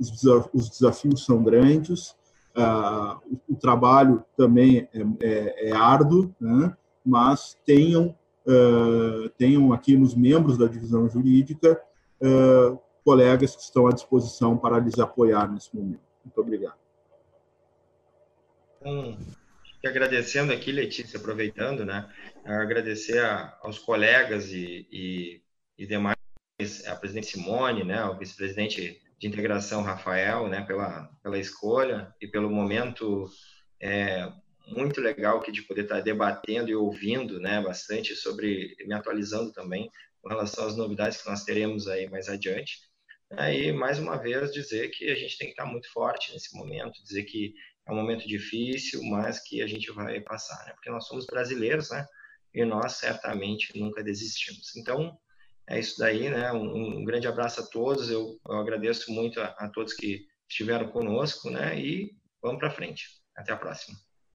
Os, desaf os desafios são grandes, uh, o, o trabalho também é, é, é árduo, né, mas tenham, uh, tenham aqui nos membros da divisão jurídica uh, colegas que estão à disposição para lhes apoiar nesse momento. Muito obrigado. Então, agradecendo aqui, Letícia, aproveitando, né, agradecer a, aos colegas e, e, e demais, a presidente Simone, né, ao vice-presidente de integração, Rafael, né, pela, pela escolha e pelo momento é, muito legal que de poder estar debatendo e ouvindo, né, bastante sobre, me atualizando também com relação às novidades que nós teremos aí mais adiante. E, mais uma vez, dizer que a gente tem que estar muito forte nesse momento, dizer que é um momento difícil, mas que a gente vai passar, né? Porque nós somos brasileiros, né? E nós certamente nunca desistimos. Então, é isso daí, né? Um, um grande abraço a todos. Eu, eu agradeço muito a, a todos que estiveram conosco, né? E vamos para frente. Até a próxima.